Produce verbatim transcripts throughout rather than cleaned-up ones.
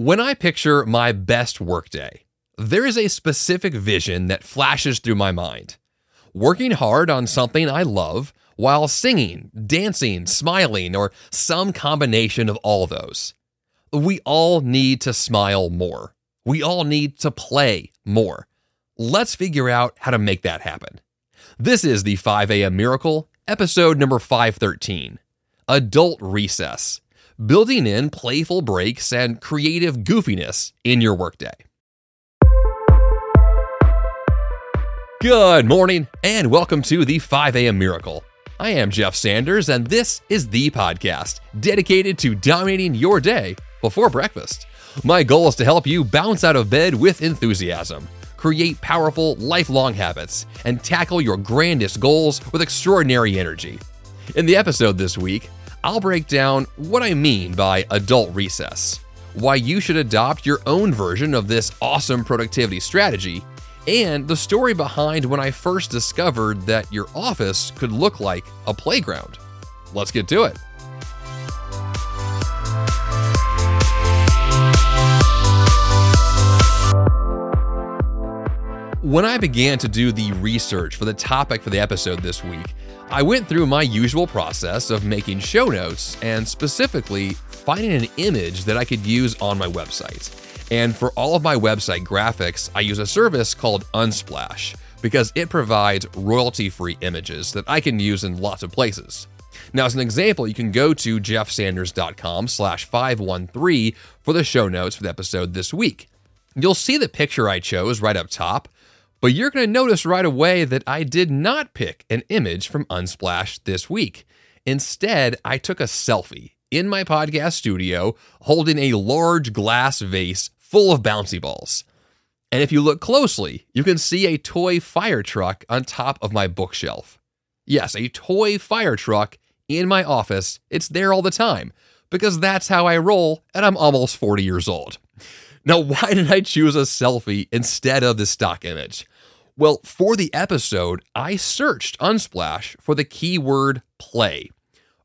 When I picture my best workday, there is a specific vision that flashes through my mind. Working hard on something I love while singing, dancing, smiling, or some combination of all those. We all need to smile more. We all need to play more. Let's figure out how to make that happen. This is the five a.m. Miracle, episode number five thirteen, Adult Recess. Building in playful breaks and creative goofiness in your workday. Good morning, and welcome to the five a.m. Miracle. I am Jeff Sanders, and this is the podcast dedicated to dominating your day before breakfast. My goal is to help you bounce out of bed with enthusiasm, create powerful, lifelong habits, and tackle your grandest goals with extraordinary energy. In the episode this week, I'll break down what I mean by adult recess, why you should adopt your own version of this awesome productivity strategy, and the story behind when I first discovered that your office could look like a playground. Let's get to it. When I began to do the research for the topic for the episode this week, I went through my usual process of making show notes and specifically finding an image that I could use on my website. And for all of my website graphics, I use a service called Unsplash because it provides royalty-free images that I can use in lots of places. Now, as an example, you can go to jeff sanders dot com slash five one three for the show notes for the episode this week. You'll see the picture I chose right up top, but you're going to notice right away that I did not pick an image from Unsplash this week. Instead, I took a selfie in my podcast studio holding a large glass vase full of bouncy balls. And if you look closely, you can see a toy fire truck on top of my bookshelf. Yes, a toy fire truck in my office. It's there all the time because that's how I roll, and I'm almost forty years old. Now, why did I choose a selfie instead of the stock image? Well, for the episode, I searched Unsplash for the keyword play,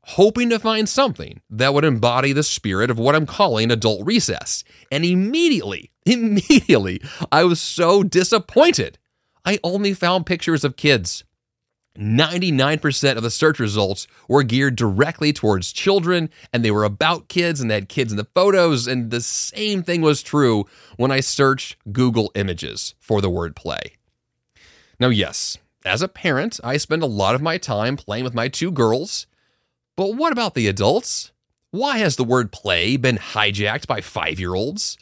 hoping to find something that would embody the spirit of what I'm calling adult recess. And immediately, immediately, I was so disappointed. I only found pictures of kids. ninety-nine percent of the search results were geared directly towards children, and they were about kids and they had kids in the photos, and the same thing was true when I searched Google Images for the word play. Now, yes, as a parent, I spend a lot of my time playing with my two girls, but what about the adults? Why has the word play been hijacked by five-year-olds?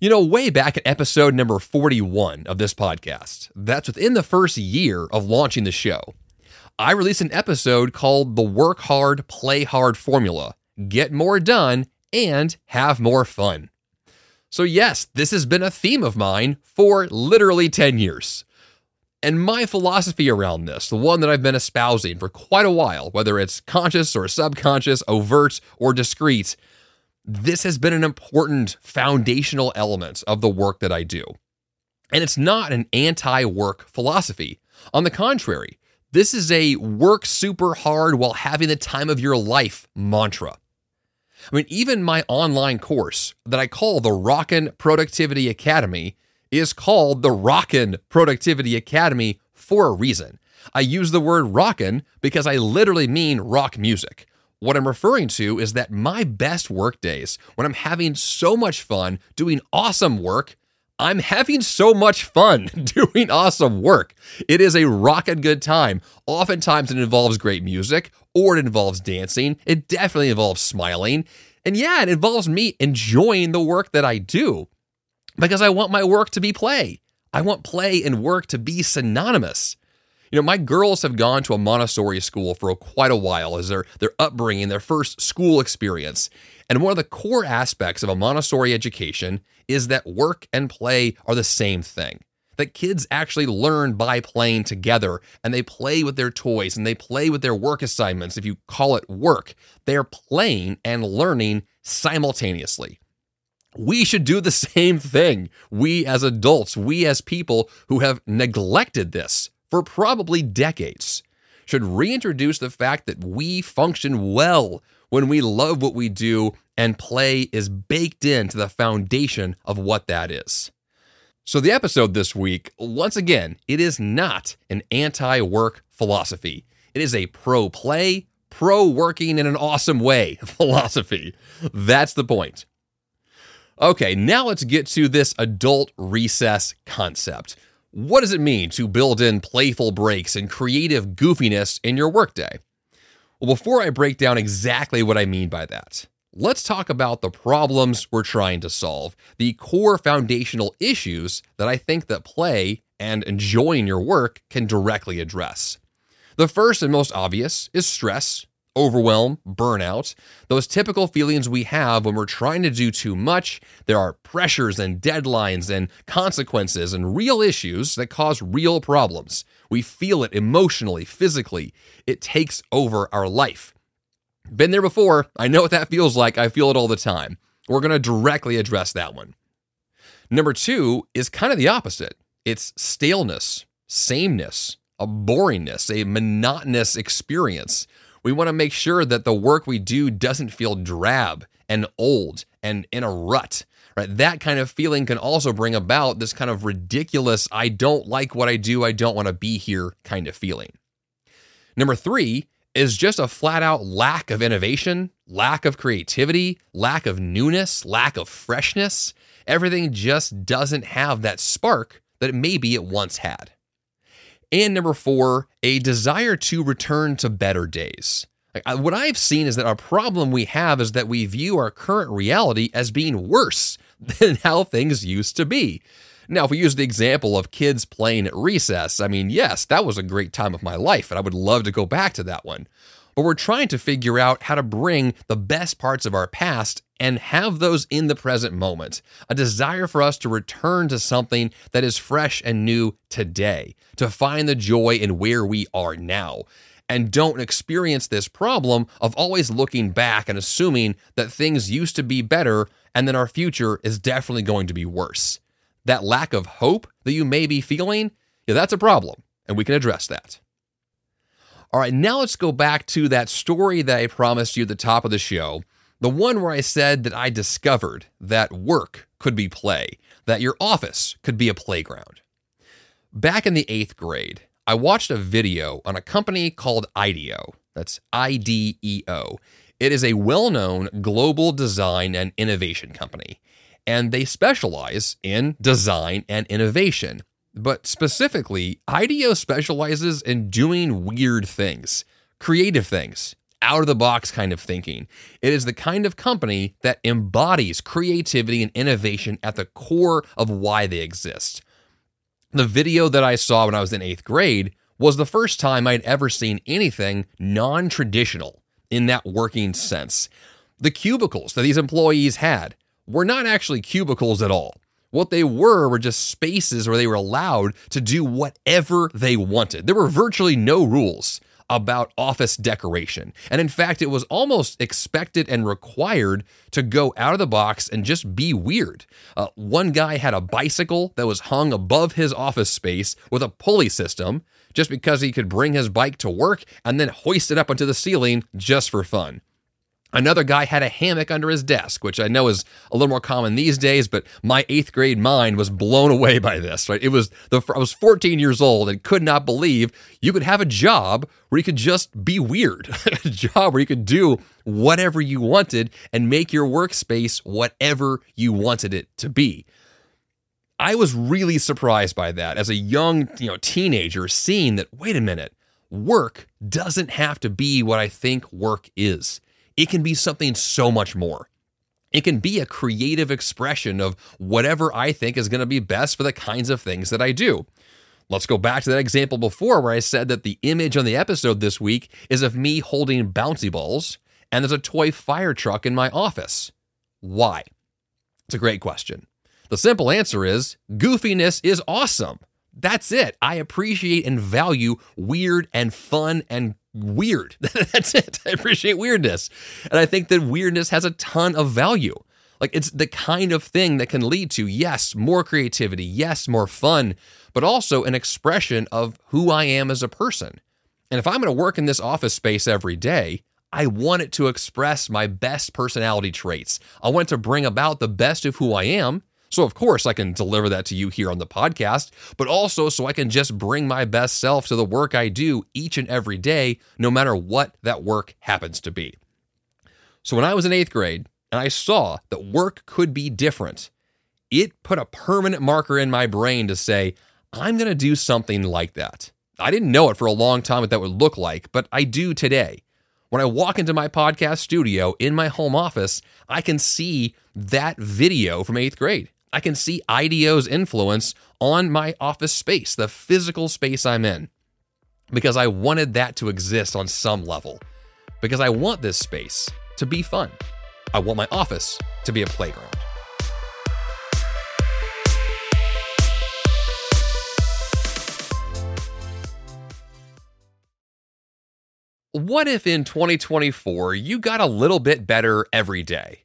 You know, way back at episode number forty-one of this podcast, that's within the first year of launching the show, I released an episode called The Work Hard, Play Hard Formula, Get More Done, and Have More Fun. So yes, this has been a theme of mine for literally ten years. And my philosophy around this, the one that I've been espousing for quite a while, whether it's conscious or subconscious, overt or discreet, this has been an important foundational element of the work that I do. And it's not an anti-work philosophy. On the contrary, this is a work super hard while having the time of your life mantra. I mean, even my online course that I call the Rockin' Productivity Academy is called the Rockin' Productivity Academy for a reason. I use the word rockin' because I literally mean rock music. What I'm referring to is that my best work days, when I'm having so much fun doing awesome work, I'm having so much fun doing awesome work. It is a rockin' good time. Oftentimes it involves great music, or it involves dancing. It definitely involves smiling. And yeah, it involves me enjoying the work that I do because I want my work to be play. I want play and work to be synonymous. You know, my girls have gone to a Montessori school for quite a while as their, their upbringing, their first school experience. And one of the core aspects of a Montessori education is that work and play are the same thing, that kids actually learn by playing together, and they play with their toys and they play with their work assignments. If you call it work, they're playing and learning simultaneously. We should do the same thing. We as adults, we as people who have neglected this for probably decades, should reintroduce the fact that we function well when we love what we do and play is baked into the foundation of what that is. So the episode this week, once again, it is not an anti-work philosophy. It is a pro-play, pro-working in an awesome way philosophy. That's the point. Okay, now let's get to this adult recess concept. What does it mean to build in playful breaks and creative goofiness in your workday? Well, before I break down exactly what I mean by that, let's talk about the problems we're trying to solve, the core foundational issues that I think that play and enjoying your work can directly address. The first and most obvious is stress, overwhelm, burnout, those typical feelings we have when we're trying to do too much. There are pressures and deadlines and consequences and real issues that cause real problems. We feel it emotionally, physically. It takes over our life. Been there before. I know what that feels like. I feel it all the time. We're going to directly address that one. Number two is kind of the opposite. It's staleness, sameness, a boringness, a monotonous experience. We want to make sure that the work we do doesn't feel drab and old and in a rut, right? That kind of feeling can also bring about this kind of ridiculous, I don't like what I do, I don't want to be here kind of feeling. Number three is just a flat out lack of innovation, lack of creativity, lack of newness, lack of freshness. Everything just doesn't have that spark that maybe it once had. And number four, a desire to return to better days. What I've seen is that our problem we have is that we view our current reality as being worse than how things used to be. Now, if we use the example of kids playing at recess, I mean, yes, that was a great time of my life, and I would love to go back to that one. But we're trying to figure out how to bring the best parts of our past and have those in the present moment. A desire for us to return to something that is fresh and new today, to find the joy in where we are now. And don't experience this problem of always looking back and assuming that things used to be better and then our future is definitely going to be worse. That lack of hope that you may be feeling, yeah, that's a problem, and we can address that. All right, now let's go back to that story that I promised you at the top of the show, the one where I said that I discovered that work could be play, that your office could be a playground. Back in the eighth grade, I watched a video on a company called IDEO. That's I D E O. It is a well-known global design and innovation company, and they specialize in design and innovation. But specifically, IDEO specializes in doing weird things, creative things, out-of-the-box kind of thinking. It is the kind of company that embodies creativity and innovation at the core of why they exist. The video that I saw when I was in eighth grade was the first time I'd ever seen anything non-traditional in that working sense. The cubicles that these employees had were not actually cubicles at all. What they were were just spaces where they were allowed to do whatever they wanted. There were virtually no rules about office decoration. And in fact, it was almost expected and required to go out of the box and just be weird. Uh, one guy had a bicycle that was hung above his office space with a pulley system just because he could bring his bike to work and then hoist it up onto the ceiling just for fun. Another guy had a hammock under his desk, which I know is a little more common these days, but my eighth grade mind was blown away by this, right? It was the I was fourteen years old and could not believe you could have a job where you could just be weird, a job where you could do whatever you wanted and make your workspace whatever you wanted it to be. I was really surprised by that as a young, you know, teenager, seeing that, wait a minute, work doesn't have to be what I think work is. It can be something so much more. It can be a creative expression of whatever I think is going to be best for the kinds of things that I do. Let's go back to that example before where I said that the image on the episode this week is of me holding bouncy balls and there's a toy fire truck in my office. Why? It's a great question. The simple answer is goofiness is awesome. That's it. I appreciate and value weird and fun and weird. That's it. I appreciate weirdness. And I think that weirdness has a ton of value. Like, it's the kind of thing that can lead to, yes, more creativity, yes, more fun, but also an expression of who I am as a person. And if I'm going to work in this office space every day, I wanted to express my best personality traits. I want to bring about the best of who I am. So of course I can deliver that to you here on the podcast, but also so I can just bring my best self to the work I do each and every day, no matter what that work happens to be. So when I was in eighth grade and I saw that work could be different, it put a permanent marker in my brain to say, I'm going to do something like that. I didn't know it for a long time what that would look like, but I do today. When I walk into my podcast studio in my home office, I can see that video from eighth grade. I can see IDEO's influence on my office space, the physical space I'm in, because I wanted that to exist on some level, because I want this space to be fun. I want my office to be a playground. What if in twenty twenty-four you got a little bit better every day?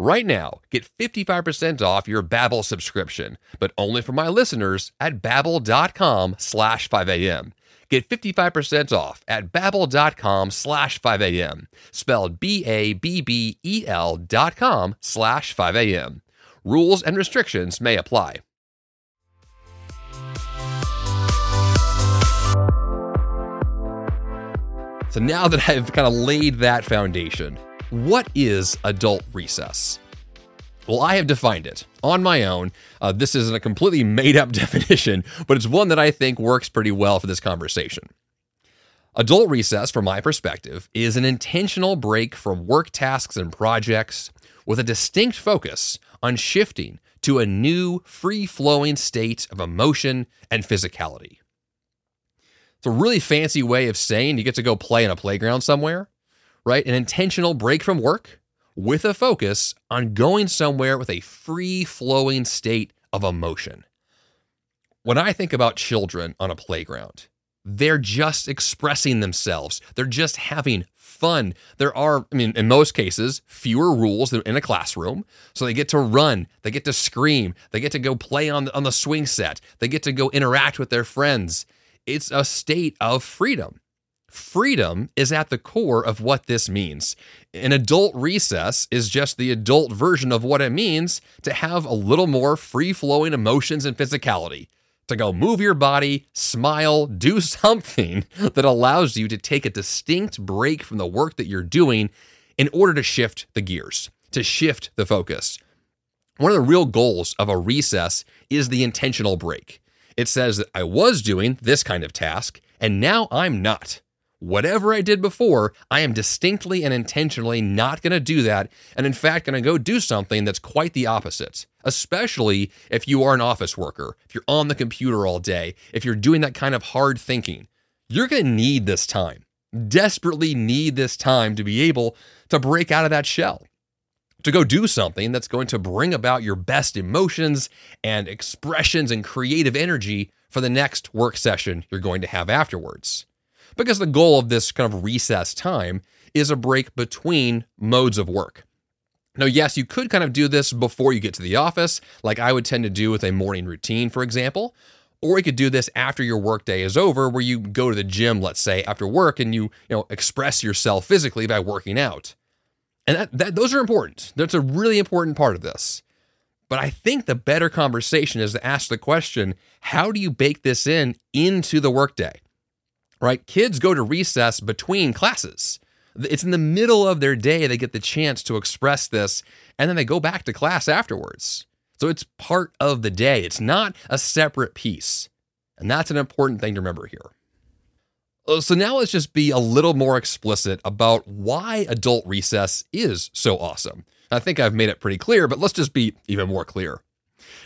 Right now, get fifty-five percent off your Babbel subscription, but only for my listeners at babbel.com slash 5am. Get fifty-five percent off at babbel.com slash 5am, spelled B-A-B-B-E-L dot com slash 5am. Rules and restrictions may apply. So now that I've kind of laid that foundation, what is adult recess? Well, I have defined it on my own. Uh, this isn't a completely made-up definition, but it's one that I think works pretty well for this conversation. Adult recess, from my perspective, is an intentional break from work tasks and projects with a distinct focus on shifting to a new, free-flowing state of emotion and physicality. It's a really fancy way of saying you get to go play in a playground somewhere. Right? An intentional break from work with a focus on going somewhere with a free-flowing state of emotion. When I think about children on a playground, they're just expressing themselves. They're just having fun. There are, I mean, in most cases, fewer rules than in a classroom. So they get to run, they get to scream, they get to go play on the, on the swing set, they get to go interact with their friends. It's a state of freedom. Freedom is at the core of what this means. An adult recess is just the adult version of what it means to have a little more free-flowing emotions and physicality, to go move your body, smile, do something that allows you to take a distinct break from the work that you're doing in order to shift the gears, to shift the focus. One of the real goals of a recess is the intentional break. It says that I was doing this kind of task, and now I'm not. Whatever I did before, I am distinctly and intentionally not going to do that, and in fact, going to go do something that's quite the opposite, especially if you are an office worker, if you're on the computer all day, if you're doing that kind of hard thinking. You're going to need this time, desperately need this time to be able to break out of that shell, to go do something that's going to bring about your best emotions and expressions and creative energy for the next work session you're going to have afterwards. Because the goal of this kind of recess time is a break between modes of work. Now, yes, you could kind of do this before you get to the office, like I would tend to do with a morning routine, for example, or you could do this after your workday is over, where you go to the gym, let's say, after work, and you, you know, express yourself physically by working out. And that, that those are important. That's a really important part of this. But I think the better conversation is to ask the question, how do you bake this in into the workday? Right? Kids go to recess between classes. It's in the middle of their day they get the chance to express this, and then they go back to class afterwards. So it's part of the day. It's not a separate piece. And that's an important thing to remember here. So now let's just be a little more explicit about why adult recess is so awesome. I think I've made it pretty clear, but let's just be even more clear.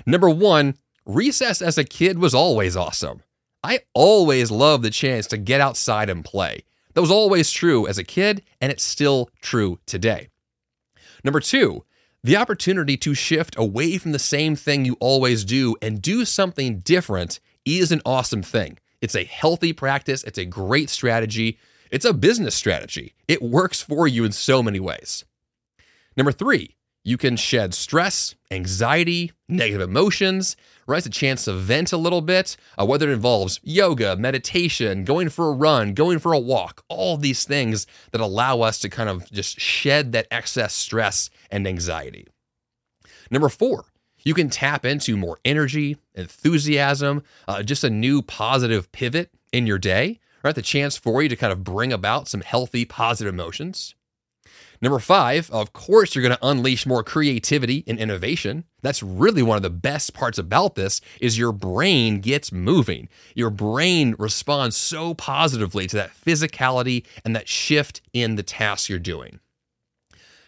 Number one, recess as a kid was always awesome. I always loved the chance to get outside and play. That was always true as a kid, and it's still true today. Number two, the opportunity to shift away from the same thing you always do and do something different is an awesome thing. It's a healthy practice. It's a great strategy. It's a business strategy. It works for you in so many ways. Number three, you can shed stress, anxiety, negative emotions, right? It's a chance to vent a little bit, uh, whether it involves yoga, meditation, going for a run, going for a walk, all these things that allow us to kind of just shed that excess stress and anxiety. Number four, you can tap into more energy, enthusiasm, uh, just a new positive pivot in your day, right? The chance for you to kind of bring about some healthy, positive emotions. Number five, of course, you're going to unleash more creativity and innovation. That's really one of the best parts about this is your brain gets moving. Your brain responds so positively to that physicality and that shift in the tasks you're doing.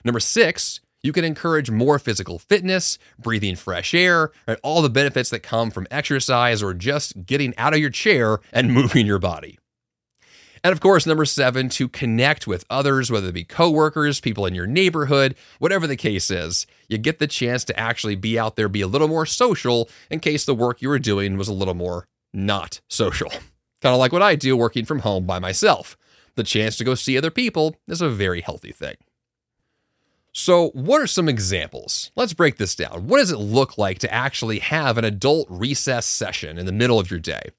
Number six, you can encourage more physical fitness, breathing fresh air, and all the benefits that come from exercise or just getting out of your chair and moving your body. And of course, number seven, to connect with others, whether it be coworkers, people in your neighborhood, whatever the case is, you get the chance to actually be out there, be a little more social in case the work you were doing was a little more not social. Kind of like what I do working from home by myself. The chance to go see other people is a very healthy thing. So what are some examples? Let's break this down. What does it look like to actually have an adult recess session in the middle of your day?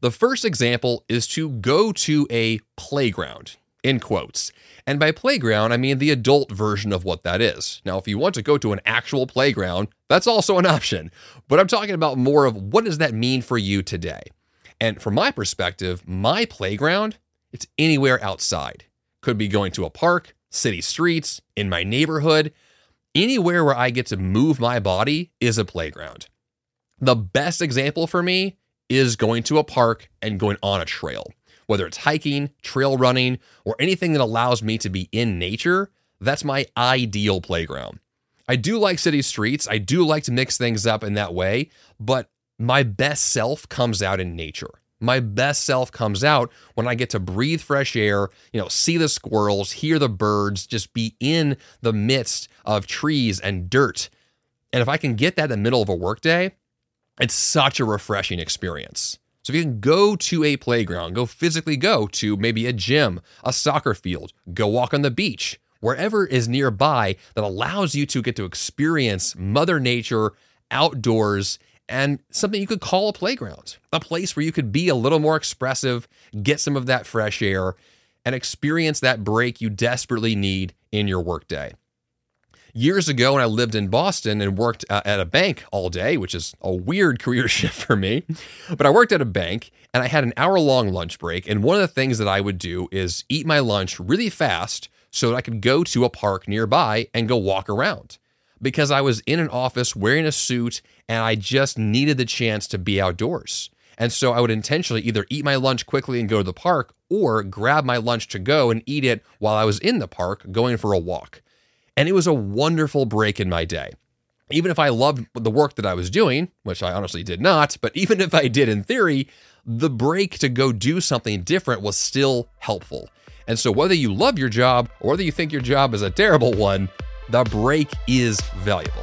The first example is to go to a playground, in quotes. And by playground, I mean the adult version of what that is. Now, if you want to go to an actual playground, that's also an option. But I'm talking about more of what does that mean for you today? And from my perspective, my playground, it's anywhere outside. Could be going to a park, city streets, in my neighborhood. Anywhere where I get to move my body is a playground. The best example for me is going to a park and going on a trail. Whether it's hiking, trail running, or anything that allows me to be in nature, that's my ideal playground. I do like city streets. I do like to mix things up in that way, but my best self comes out in nature. My best self comes out when I get to breathe fresh air, you know, see the squirrels, hear the birds, just be in the midst of trees and dirt. And if I can get that in the middle of a workday, it's such a refreshing experience. So if you can go to a playground, go physically go to maybe a gym, a soccer field, go walk on the beach, wherever is nearby that allows you to get to experience Mother Nature outdoors and something you could call a playground, a place where you could be a little more expressive, get some of that fresh air, and experience that break you desperately need in your workday. Years ago, when I lived in Boston and worked uh, at a bank all day, which is a weird career shift for me, but I worked at a bank and I had an hour-long lunch break. And one of the things that I would do is eat my lunch really fast so that I could go to a park nearby and go walk around because I was in an office wearing a suit and I just needed the chance to be outdoors. And so I would intentionally either eat my lunch quickly and go to the park or grab my lunch to go and eat it while I was in the park going for a walk. And it was a wonderful break in my day. Even if I loved the work that I was doing, which I honestly did not, but even if I did in theory, the break to go do something different was still helpful. And so whether you love your job or whether you think your job is a terrible one, the break is valuable.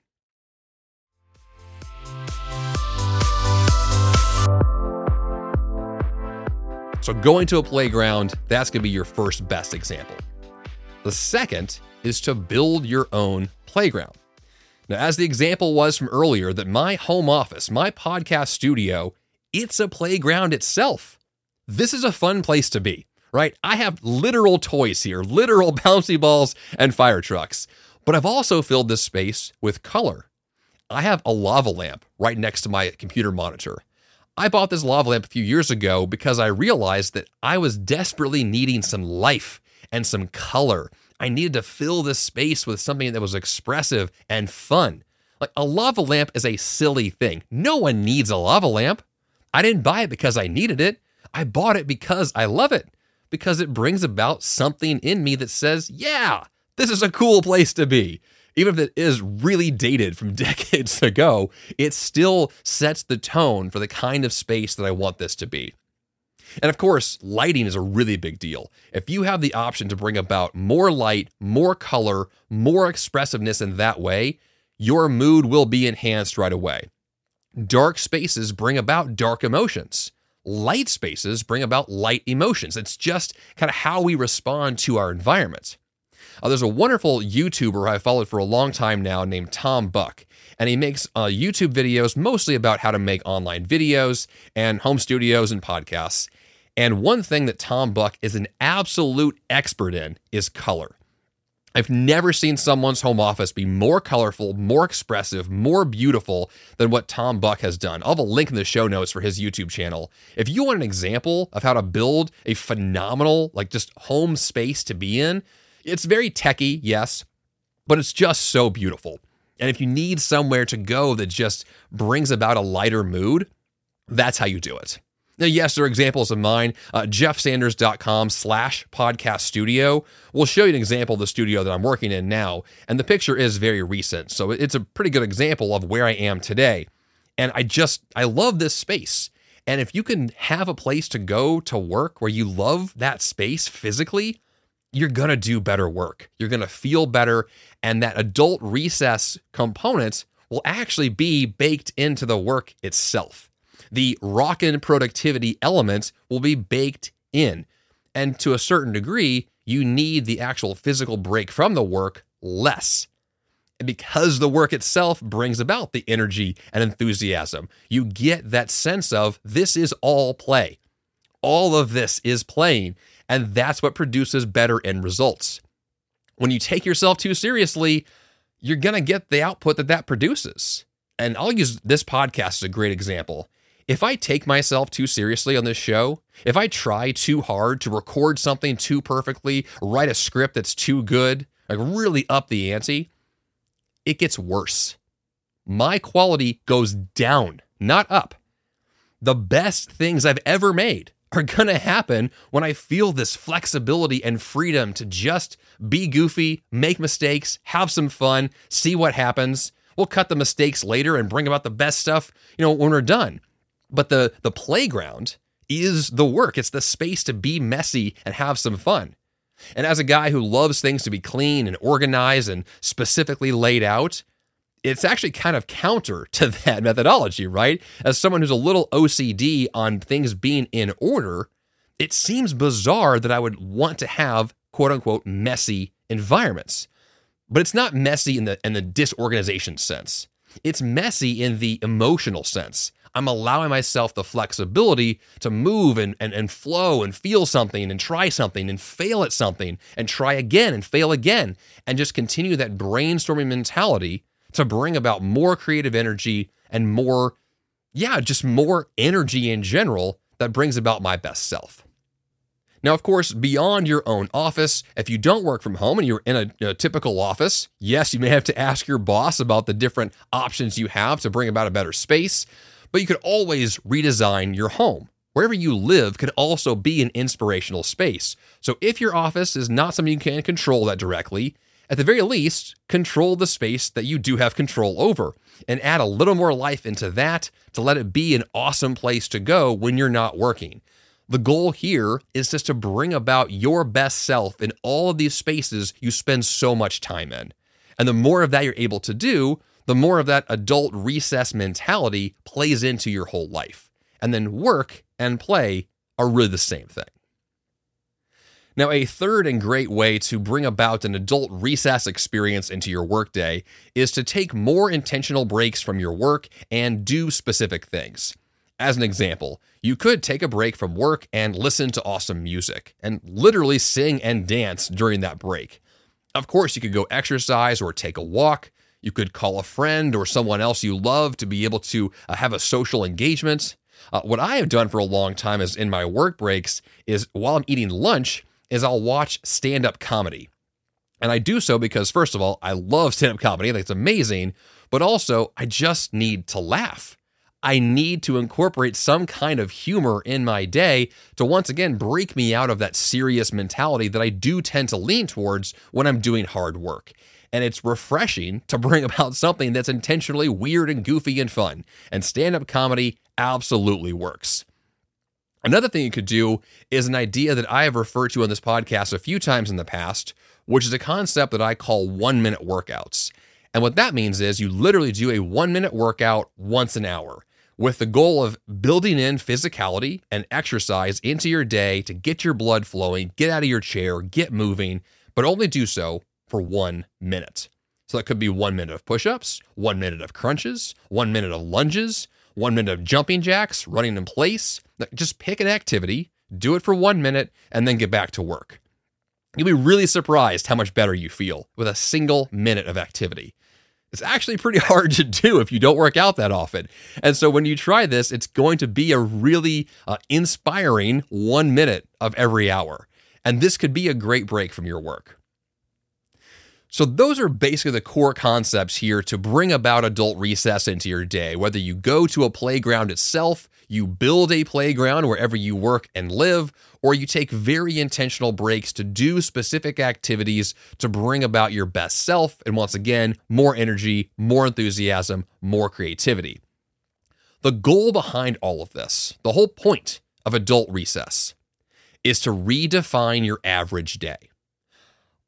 So going to a playground, that's going to be your first best example. The second is to build your own playground. Now, as the example was from earlier, that my home office, my podcast studio, it's a playground itself. This is a fun place to be, right? I have literal toys here, literal bouncy balls and fire trucks. But I've also filled this space with color. I have a lava lamp right next to my computer monitor. I bought this lava lamp a few years ago because I realized that I was desperately needing some life and some color. I needed to fill this space with something that was expressive and fun. Like, a lava lamp is a silly thing. No one needs a lava lamp. I didn't buy it because I needed it. I bought it because I love it, because it brings about something in me that says, yeah, this is a cool place to be. Even if it is really dated from decades ago, it still sets the tone for the kind of space that I want this to be. And of course, lighting is a really big deal. If you have the option to bring about more light, more color, more expressiveness in that way, your mood will be enhanced right away. Dark spaces bring about dark emotions. Light spaces bring about light emotions. It's just kind of how we respond to our environment. Uh, there's a wonderful YouTuber I followed for a long time now named Tom Buck, and he makes uh, YouTube videos mostly about how to make online videos and home studios and podcasts. And one thing that Tom Buck is an absolute expert in is color. I've never seen someone's home office be more colorful, more expressive, more beautiful than what Tom Buck has done. I'll have a link in the show notes for his YouTube channel. If you want an example of how to build a phenomenal, like, just home space to be in, it's very techie, yes, but it's just so beautiful. And if you need somewhere to go that just brings about a lighter mood, that's how you do it. Now, yes, there are examples of mine. Uh, jeff sanders dot com slash podcast studio will show you an example of the studio that I'm working in now. And the picture is very recent, so it's a pretty good example of where I am today. And I just, I love this space. And if you can have a place to go to work where you love that space physically, you're going to do better work. You're going to feel better. And that adult recess component will actually be baked into the work itself. The rockin' productivity element will be baked in. And to a certain degree, you need the actual physical break from the work less. And because the work itself brings about the energy and enthusiasm, you get that sense of this is all play. All of this is playing, and that's what produces better end results. When you take yourself too seriously, you're going to get the output that that produces. And I'll use this podcast as a great example. If I take myself too seriously on this show, if I try too hard to record something too perfectly, write a script that's too good, like really up the ante, it gets worse. My quality goes down, not up. The best things I've ever made are going to happen when I feel this flexibility and freedom to just be goofy, make mistakes, have some fun, see what happens. We'll cut the mistakes later and bring about the best stuff, you know, when we're done. But the, the playground is the work. It's the space to be messy and have some fun. And as a guy who loves things to be clean and organized and specifically laid out, it's actually kind of counter to that methodology, right? As someone who's a little O C D on things being in order, it seems bizarre that I would want to have quote unquote messy environments. But it's not messy in the in the disorganization sense. It's messy in the emotional sense. I'm allowing myself the flexibility to move and, and, and flow and feel something and try something and fail at something and try again and fail again and just continue that brainstorming mentality to bring about more creative energy and more yeah, just more energy in general that brings about my best self. Now, of course, beyond your own office, if you don't work from home and you're in a, a typical office, yes, you may have to ask your boss about the different options you have to bring about a better space, but you could always redesign your home. Wherever you live could also be an inspirational space. So if your office is not something you can control that directly, at the very least, control the space that you do have control over and add a little more life into that to let it be an awesome place to go when you're not working. The goal here is just to bring about your best self in all of these spaces you spend so much time in. And the more of that you're able to do, the more of that adult recess mentality plays into your whole life. And then work and play are really the same thing. Now, a third and great way to bring about an adult recess experience into your workday is to take more intentional breaks from your work and do specific things. As an example, you could take a break from work and listen to awesome music and literally sing and dance during that break. Of course, you could go exercise or take a walk. You could call a friend or someone else you love to be able to uh, have a social engagement. Uh, what I have done for a long time is in my work breaks is while I'm eating lunch is I'll watch stand-up comedy. And I do so because, first of all, I love stand-up comedy. I think it's amazing. But also, I just need to laugh. I need to incorporate some kind of humor in my day to once again break me out of that serious mentality that I do tend to lean towards when I'm doing hard work. And it's refreshing to bring about something that's intentionally weird and goofy and fun. And stand-up comedy absolutely works. Another thing you could do is an idea that I have referred to on this podcast a few times in the past, which is a concept that I call one-minute workouts. And what that means is you literally do a one-minute workout once an hour with the goal of building in physicality and exercise into your day to get your blood flowing, get out of your chair, get moving, but only do so for one minute. So that could be one minute of push-ups, one minute of crunches, one minute of lunges, one minute of jumping jacks, running in place. Just pick an activity, do it for one minute, and then get back to work. You'll be really surprised how much better you feel with a single minute of activity. It's actually pretty hard to do if you don't work out that often. And so when you try this, it's going to be a really uh, inspiring one minute of every hour. And this could be a great break from your work. So those are basically the core concepts here to bring about adult recess into your day. Whether you go to a playground itself, you build a playground wherever you work and live, or you take very intentional breaks to do specific activities to bring about your best self. And once again, more energy, more enthusiasm, more creativity. The goal behind all of this, the whole point of adult recess, is to redefine your average day.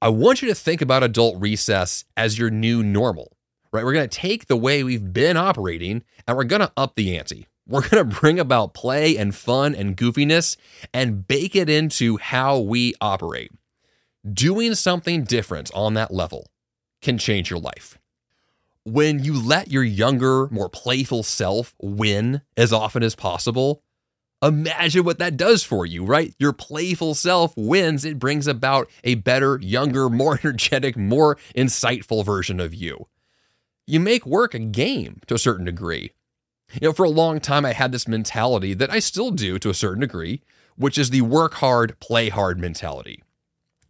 I want you to think about adult recess as your new normal, right? We're going to take the way we've been operating and we're going to up the ante. We're going to bring about play and fun and goofiness and bake it into how we operate. Doing something different on that level can change your life. When you let your younger, more playful self win as often as possible, imagine what that does for you, right? Your playful self wins. It brings about a better, younger, more energetic, more insightful version of you. You make work a game to a certain degree. You know, for a long time, I had this mentality that I still do to a certain degree, which is the work hard, play hard mentality.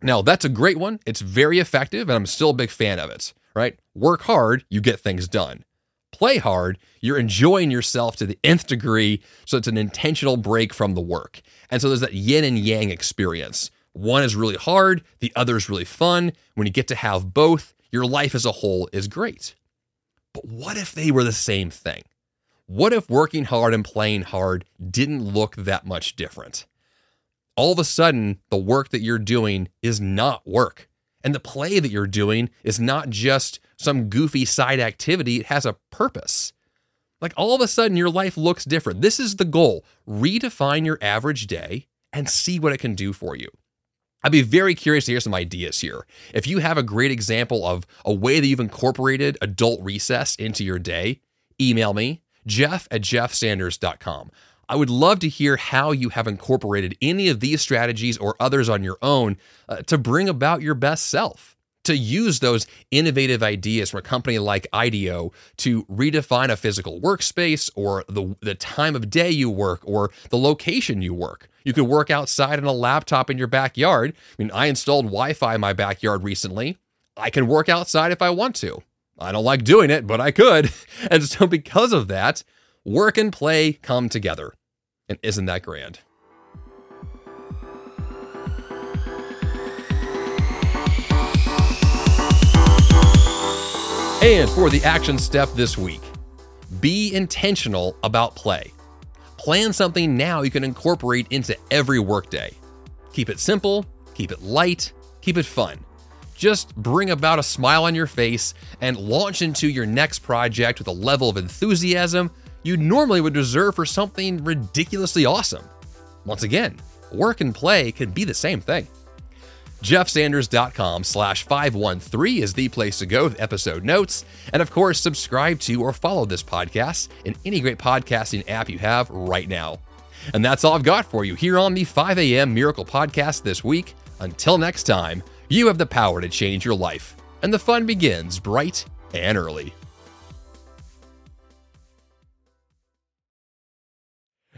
Now, that's a great one. It's very effective, and I'm still a big fan of it, right? Work hard, you get things done. Play hard, you're enjoying yourself to the nth degree, so it's an intentional break from the work. And so there's that yin and yang experience. One is really hard, the other is really fun. When you get to have both, your life as a whole is great. But what if they were the same thing? What if working hard and playing hard didn't look that much different? All of a sudden, the work that you're doing is not work. And the play that you're doing is not just some goofy side activity. It has a purpose. Like all of a sudden your life looks different. This is the goal. Redefine your average day and see what it can do for you. I'd be very curious to hear some ideas here. If you have a great example of a way that you've incorporated adult recess into your day, email me, Jeff at jeff sanders dot com. I would love to hear how you have incorporated any of these strategies or others on your own uh, to bring about your best self. to use those innovative ideas from a company like IDEO to redefine a physical workspace or the the time of day you work or the location you work. You could work outside on a laptop in your backyard. I mean, I installed Wi-Fi in my backyard recently. I can work outside if I want to. I don't like doing it, but I could. And so because of that, work and play come together. And isn't that grand? And for the action step this week, be intentional about play. Plan something now you can incorporate into every workday. Keep it simple, keep it light, keep it fun. Just bring about a smile on your face and launch into your next project with a level of enthusiasm you normally would deserve for something ridiculously awesome. Once again, work and play can be the same thing. jeff sanders dot com slash five one three is the place to go with episode notes. And of course, subscribe to or follow this podcast in any great podcasting app you have right now. And that's all I've got for you here on the five a.m. Miracle Podcast this week. Until next time, you have the power to change your life, and the fun begins bright and early.